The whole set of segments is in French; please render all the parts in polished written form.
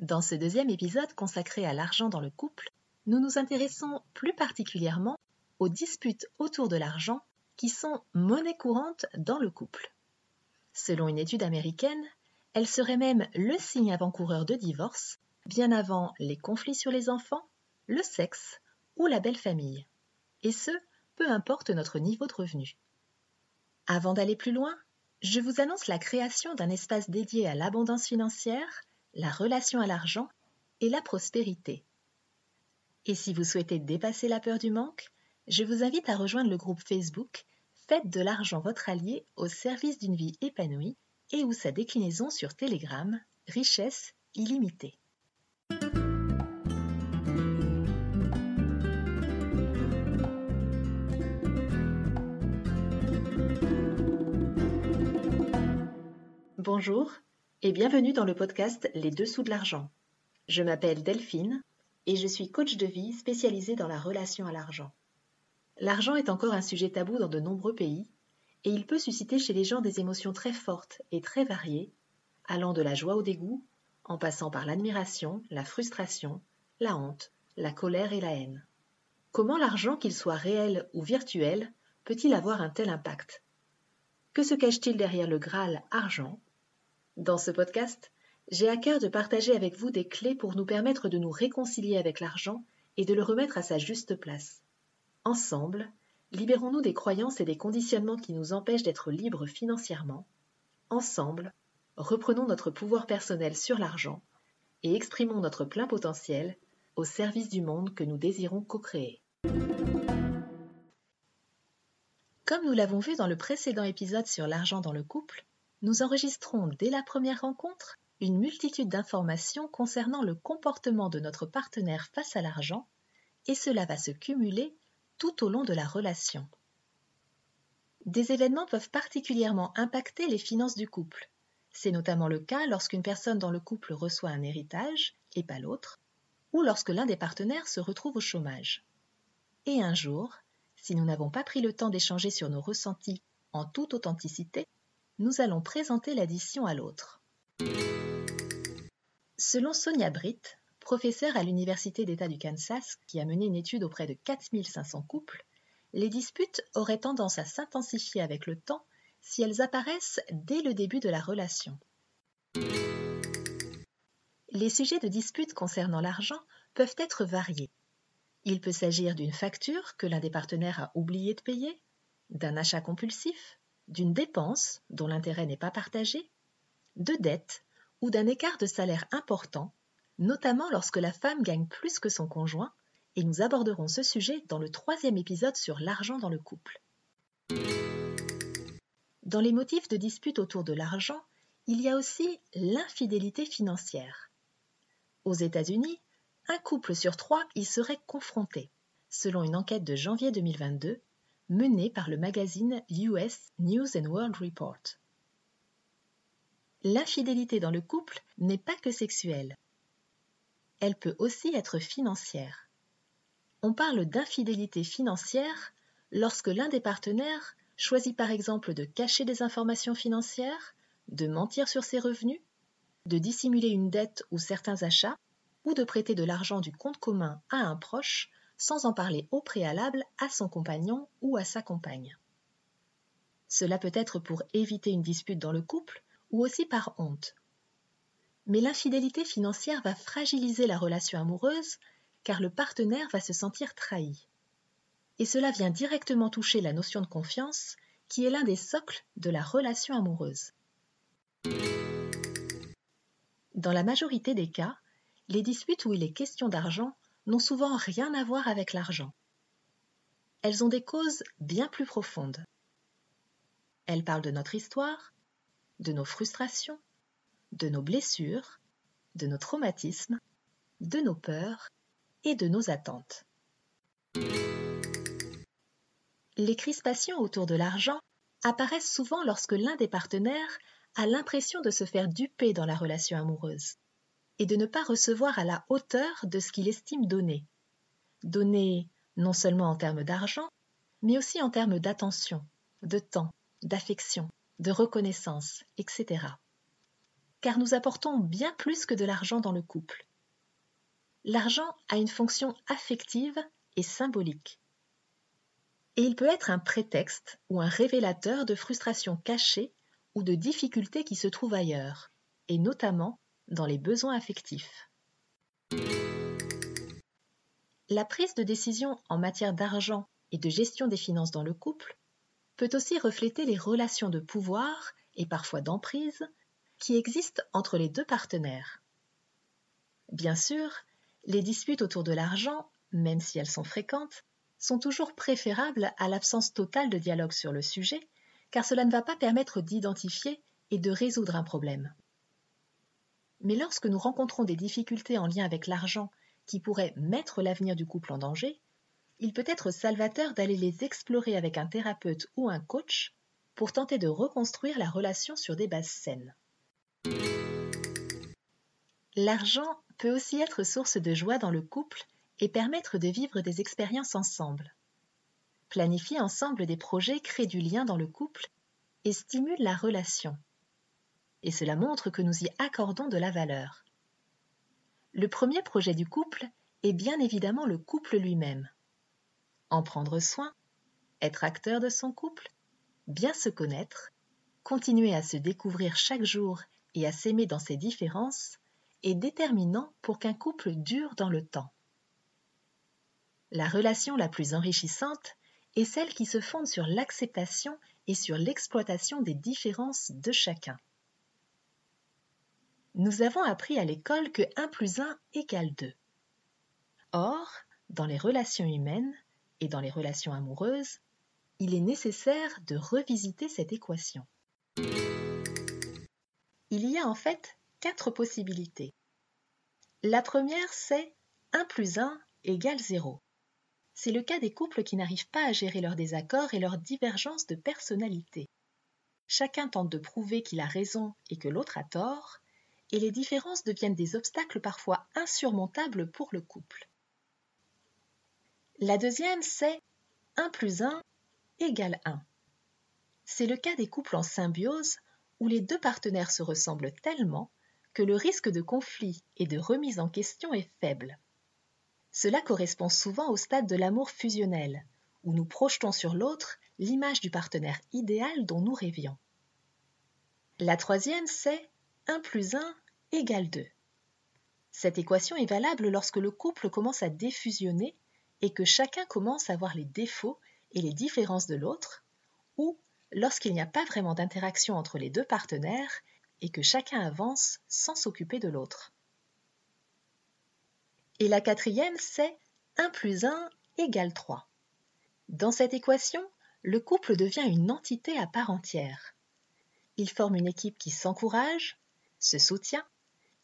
Dans ce deuxième épisode consacré à l'argent dans le couple, nous nous intéressons plus particulièrement aux disputes autour de l'argent qui sont monnaie courante dans le couple. Selon une étude américaine, elle serait même le signe avant-coureur de divorce, bien avant les conflits sur les enfants, le sexe ou la belle-famille. Et ce, peu importe notre niveau de revenu. Avant d'aller plus loin, je vous annonce la création d'un espace dédié à l'abondance financière, la relation à l'argent et la prospérité. Et si vous souhaitez dépasser la peur du manque, je vous invite à rejoindre le groupe Facebook « Faites de l'argent votre allié au service d'une vie épanouie » et ou sa déclinaison sur Telegram « Richesse illimitée ». Bonjour et bienvenue dans le podcast « Les dessous de l'argent ». Je m'appelle Delphine et je suis coach de vie spécialisée dans la relation à l'argent. L'argent est encore un sujet tabou dans de nombreux pays et il peut susciter chez les gens des émotions très fortes et très variées, allant de la joie au dégoût, en passant par l'admiration, la frustration, la honte, la colère et la haine. Comment l'argent, qu'il soit réel ou virtuel, peut-il avoir un tel impact ? Que se cache-t-il derrière le Graal argent ? Dans ce podcast, j'ai à cœur de partager avec vous des clés pour nous permettre de nous réconcilier avec l'argent et de le remettre à sa juste place. Ensemble, libérons-nous des croyances et des conditionnements qui nous empêchent d'être libres financièrement. Ensemble, reprenons notre pouvoir personnel sur l'argent et exprimons notre plein potentiel au service du monde que nous désirons co-créer. Comme nous l'avons vu dans le précédent épisode sur l'argent dans le couple, nous enregistrons dès la première rencontre une multitude d'informations concernant le comportement de notre partenaire face à l'argent, et cela va se cumuler tout au long de la relation. Des événements peuvent particulièrement impacter les finances du couple. C'est notamment le cas lorsqu'une personne dans le couple reçoit un héritage, et pas l'autre, ou lorsque l'un des partenaires se retrouve au chômage. Et un jour, si nous n'avons pas pris le temps d'échanger sur nos ressentis en toute authenticité, nous allons présenter l'addition à l'autre. Selon Sonia Britt, professeur à l'Université d'État du Kansas, qui a mené une étude auprès de 4500 couples, les disputes auraient tendance à s'intensifier avec le temps si elles apparaissent dès le début de la relation. Les sujets de dispute concernant l'argent peuvent être variés. Il peut s'agir d'une facture que l'un des partenaires a oublié de payer, d'un achat compulsif, d'une dépense dont l'intérêt n'est pas partagé, de dettes ou d'un écart de salaire important, notamment lorsque la femme gagne plus que son conjoint, et nous aborderons ce sujet dans le troisième épisode sur l'argent dans le couple. Dans les motifs de dispute autour de l'argent, il y a aussi l'infidélité financière. Aux États-Unis, un couple sur trois y serait confronté, selon une enquête de janvier 2022 menée par le magazine US News and World Report. L'infidélité dans le couple n'est pas que sexuelle. Elle peut aussi être financière. On parle d'infidélité financière lorsque l'un des partenaires choisit par exemple de cacher des informations financières, de mentir sur ses revenus, de dissimuler une dette ou certains achats, ou de prêter de l'argent du compte commun à un proche sans en parler au préalable à son compagnon ou à sa compagne. Cela peut être pour éviter une dispute dans le couple ou aussi par honte. Mais l'infidélité financière va fragiliser la relation amoureuse car le partenaire va se sentir trahi. Et cela vient directement toucher la notion de confiance qui est l'un des socles de la relation amoureuse. Dans la majorité des cas, les disputes où il est question d'argent n'ont souvent rien à voir avec l'argent. Elles ont des causes bien plus profondes. Elles parlent de notre histoire, de nos frustrations, de nos blessures, de nos traumatismes, de nos peurs et de nos attentes. Les crispations autour de l'argent apparaissent souvent lorsque l'un des partenaires a l'impression de se faire duper dans la relation amoureuse et de ne pas recevoir à la hauteur de ce qu'il estime donner. Donner non seulement en termes d'argent, mais aussi en termes d'attention, de temps, d'affection, de reconnaissance, etc. car nous apportons bien plus que de l'argent dans le couple. L'argent a une fonction affective et symbolique. Et il peut être un prétexte ou un révélateur de frustrations cachées ou de difficultés qui se trouvent ailleurs, et notamment dans les besoins affectifs. La prise de décision en matière d'argent et de gestion des finances dans le couple peut aussi refléter les relations de pouvoir et parfois d'emprise qui existent entre les deux partenaires. Bien sûr, les disputes autour de l'argent, même si elles sont fréquentes, sont toujours préférables à l'absence totale de dialogue sur le sujet, car cela ne va pas permettre d'identifier et de résoudre un problème. Mais lorsque nous rencontrons des difficultés en lien avec l'argent qui pourraient mettre l'avenir du couple en danger, il peut être salvateur d'aller les explorer avec un thérapeute ou un coach pour tenter de reconstruire la relation sur des bases saines. L'argent peut aussi être source de joie dans le couple et permettre de vivre des expériences ensemble. Planifier ensemble des projets crée du lien dans le couple et stimule la relation. Et cela montre que nous y accordons de la valeur. Le premier projet du couple est bien évidemment le couple lui-même. En prendre soin, être acteur de son couple, bien se connaître, continuer à se découvrir chaque jour et à s'aimer dans ses différences est déterminant pour qu'un couple dure dans le temps. La relation la plus enrichissante est celle qui se fonde sur l'acceptation et sur l'exploitation des différences de chacun. Nous avons appris à l'école que 1 + 1 = 2. Or, dans les relations humaines et dans les relations amoureuses, il est nécessaire de revisiter cette équation. Il y a en fait 4 possibilités. La première, c'est 1 + 1 = 0. C'est le cas des couples qui n'arrivent pas à gérer leurs désaccords et leurs divergences de personnalité. Chacun tente de prouver qu'il a raison et que l'autre a tort, et les différences deviennent des obstacles parfois insurmontables pour le couple. La deuxième, c'est 1 + 1 = 1. C'est le cas des couples en symbiose où les deux partenaires se ressemblent tellement que le risque de conflit et de remise en question est faible. Cela correspond souvent au stade de l'amour fusionnel, où nous projetons sur l'autre l'image du partenaire idéal dont nous rêvions. La troisième, c'est 1 + 1 = 2. Cette équation est valable lorsque le couple commence à défusionner et que chacun commence à voir les défauts et les différences de l'autre, ou lorsqu'il n'y a pas vraiment d'interaction entre les deux partenaires et que chacun avance sans s'occuper de l'autre. Et la quatrième, c'est 1 + 1 = 3. Dans cette équation, le couple devient une entité à part entière. Il forme une équipe qui s'encourage, se soutient,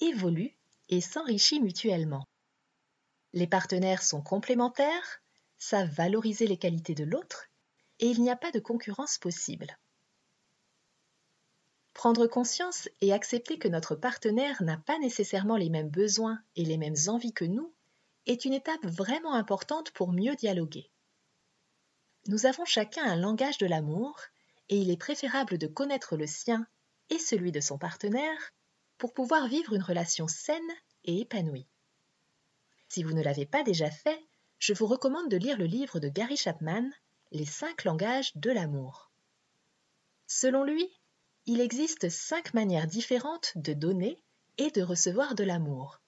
évolue et s'enrichit mutuellement. Les partenaires sont complémentaires, savent valoriser les qualités de l'autre et il n'y a pas de concurrence possible. Prendre conscience et accepter que notre partenaire n'a pas nécessairement les mêmes besoins et les mêmes envies que nous est une étape vraiment importante pour mieux dialoguer. Nous avons chacun un langage de l'amour et il est préférable de connaître le sien et celui de son partenaire pour pouvoir vivre une relation saine et épanouie. Si vous ne l'avez pas déjà fait, je vous recommande de lire le livre de Gary Chapman, Les 5 langages de l'amour. Selon lui, il existe 5 manières différentes de donner et de recevoir de l'amour.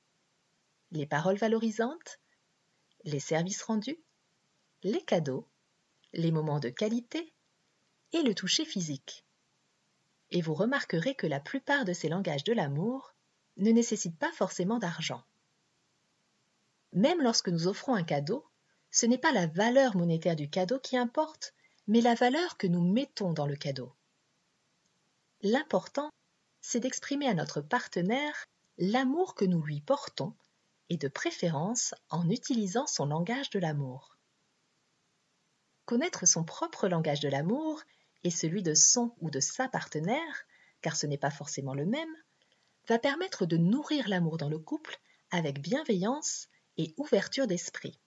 Les paroles valorisantes, les services rendus, les cadeaux, les moments de qualité et le toucher physique. Et vous remarquerez que la plupart de ces langages de l'amour ne nécessitent pas forcément d'argent. Même lorsque nous offrons un cadeau, ce n'est pas la valeur monétaire du cadeau qui importe, mais la valeur que nous mettons dans le cadeau. L'important, c'est d'exprimer à notre partenaire l'amour que nous lui portons et de préférence en utilisant son langage de l'amour. Connaître son propre langage de l'amour et celui de son ou de sa partenaire, car ce n'est pas forcément le même, va permettre de nourrir l'amour dans le couple avec bienveillance et ouverture d'esprit.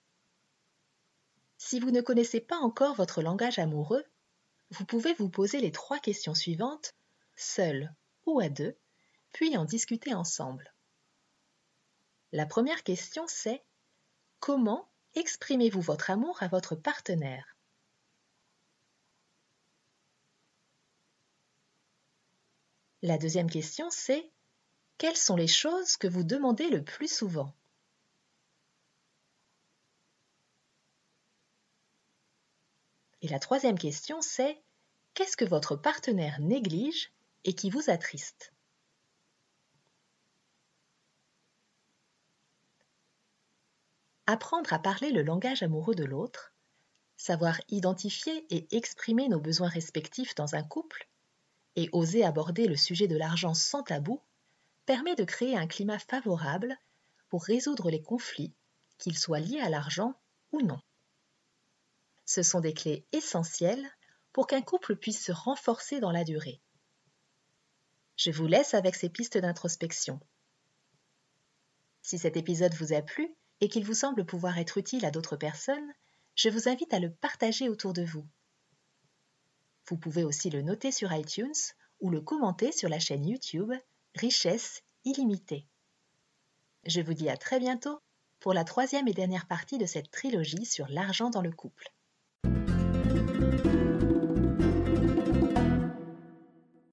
Si vous ne connaissez pas encore votre langage amoureux, vous pouvez vous poser les 3 questions suivantes, seul ou à deux, puis en discuter ensemble. La première question, c'est « Comment exprimez-vous votre amour à votre partenaire ?» La deuxième question, c'est « Quelles sont les choses que vous demandez le plus souvent ?» Et la troisième question, c'est « Qu'est-ce que votre partenaire néglige et qui vous attriste ?» Apprendre à parler le langage amoureux de l'autre, savoir identifier et exprimer nos besoins respectifs dans un couple, et oser aborder le sujet de l'argent sans tabou, permet de créer un climat favorable pour résoudre les conflits, qu'ils soient liés à l'argent ou non. Ce sont des clés essentielles pour qu'un couple puisse se renforcer dans la durée. Je vous laisse avec ces pistes d'introspection. Si cet épisode vous a plu et qu'il vous semble pouvoir être utile à d'autres personnes, je vous invite à le partager autour de vous. Vous pouvez aussi le noter sur iTunes ou le commenter sur la chaîne YouTube Richesse illimitée. Je vous dis à très bientôt pour la troisième et dernière partie de cette trilogie sur l'argent dans le couple.